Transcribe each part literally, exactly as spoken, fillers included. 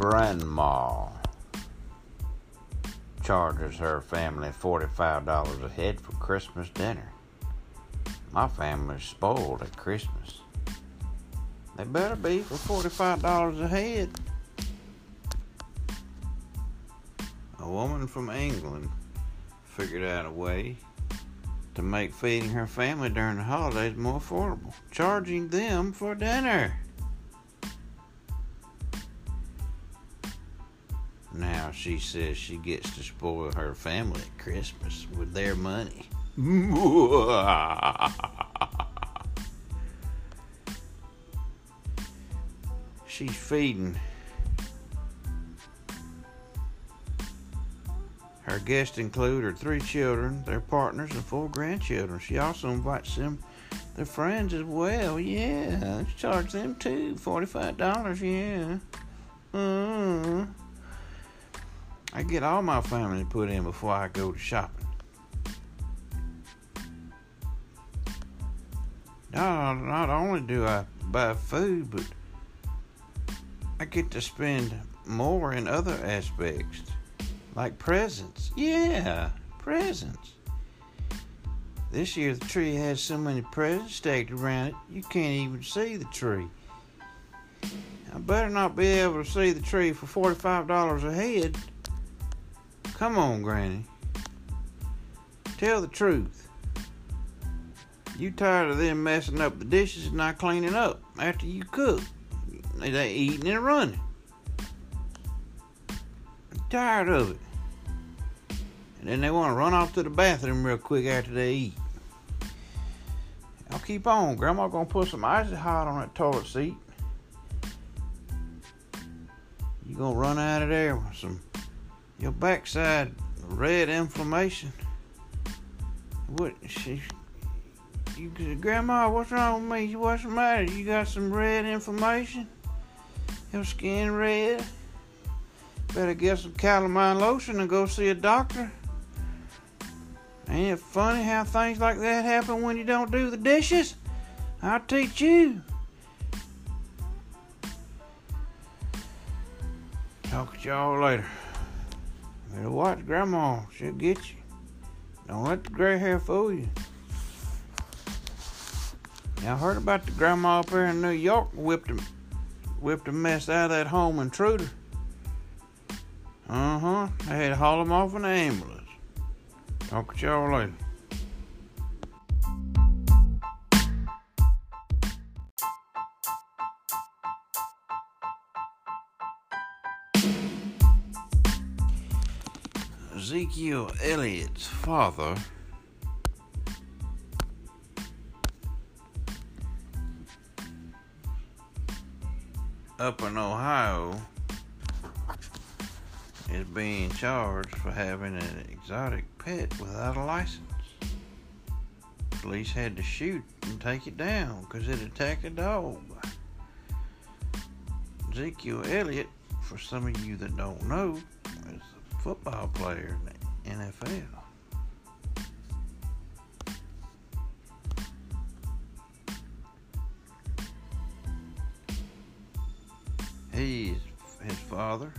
grandma charges her family forty-five dollars a head for Christmas dinner. My family's spoiled at Christmas. They better be for forty-five dollars a head. A woman from England figured out a way to make feeding her family during the holidays more affordable, charging them for dinner. Now she says she gets to spoil her family at Christmas with their money. She's feeding her guests include her three children, their partners, and four grandchildren. She also invites them, their friends as well. Yeah, she charges them too, forty-five dollars, yeah. Mm-hmm. I get all my family to put in before I go to shopping. Not, not only do I buy food, but I get to spend more in other aspects. Like presents. Yeah, presents. This year the tree has so many presents stacked around it, you can't even see the tree. I better not be able to see the tree for forty-five dollars a head. Come on, Granny. Tell the truth. You tired of them messing up the dishes and not cleaning up after you cook. They eating and running. Tired of it, and then they want to run off to the bathroom real quick after they eat. I'll keep on. Grandma gonna put some icy hot on that toilet seat. You gonna run out of there with some your backside red inflammation. What? She, you, Grandma, what's wrong with me? What's the matter? You got some red inflammation? Your skin red? Better get some calamine lotion and go see a doctor. Ain't it funny how things like that happen when you don't do the dishes? I'll teach you. Talk to y'all later. Better watch Grandma. She'll get you. Don't let the gray hair fool you. Now, I heard about the grandma up here in New York whipped a, whipped a mess out of that home intruder. Uh-huh. I had to haul him off in the ambulance. Talk to y'all later. Ezekiel Elliott's father up in Ohio is being charged for having an exotic pet without a license. Police had to shoot and take it down because it attacked a dog. Ezekiel Elliott, for some of you that don't know, is a football player in the N F L. He, his father,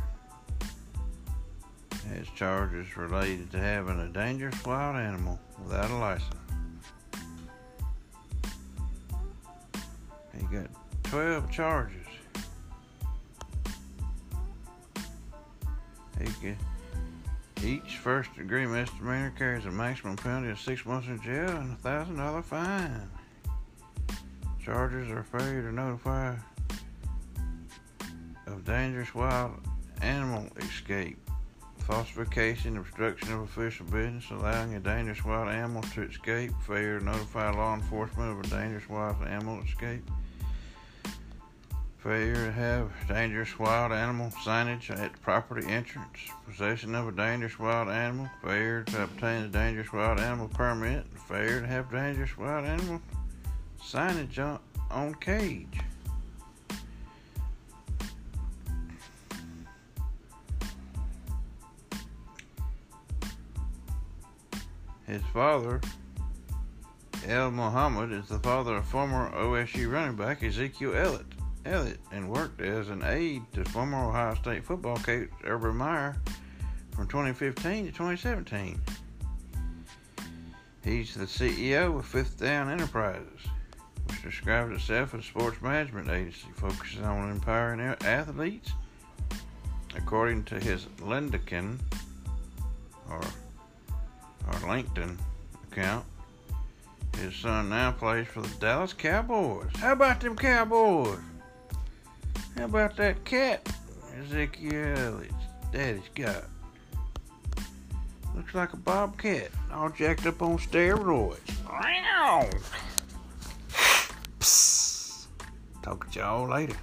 has charges related to having a dangerous wild animal without a license. He got twelve charges. He could, each first degree misdemeanor carries a maximum penalty of six months in jail and a thousand dollar fine. Charges are failure to notify of dangerous wild animal escape, falsification, obstruction of official business, allowing a dangerous wild animal to escape, failure to notify law enforcement of a dangerous wild animal escape, failure to have dangerous wild animal signage at the property entrance, possession of a dangerous wild animal, failure to obtain a dangerous wild animal permit, failure to have dangerous wild animal signage on, on cage. His father, El Muhammad, is the father of former O S U running back Ezekiel Elliott, Elliott and worked as an aide to former Ohio State football coach Urban Meyer from twenty fifteen to twenty seventeen. He's the C E O of Fifth Down Enterprises, which describes itself as a sports management agency focusing on empowering athletes. According to his Lindekin or, or LinkedIn account, his son now plays for the Dallas Cowboys. How about them Cowboys? How about that cat Ezekiel Elliott's daddy's got? Looks like a bobcat, all jacked up on steroids. Psst. Talk to y'all later.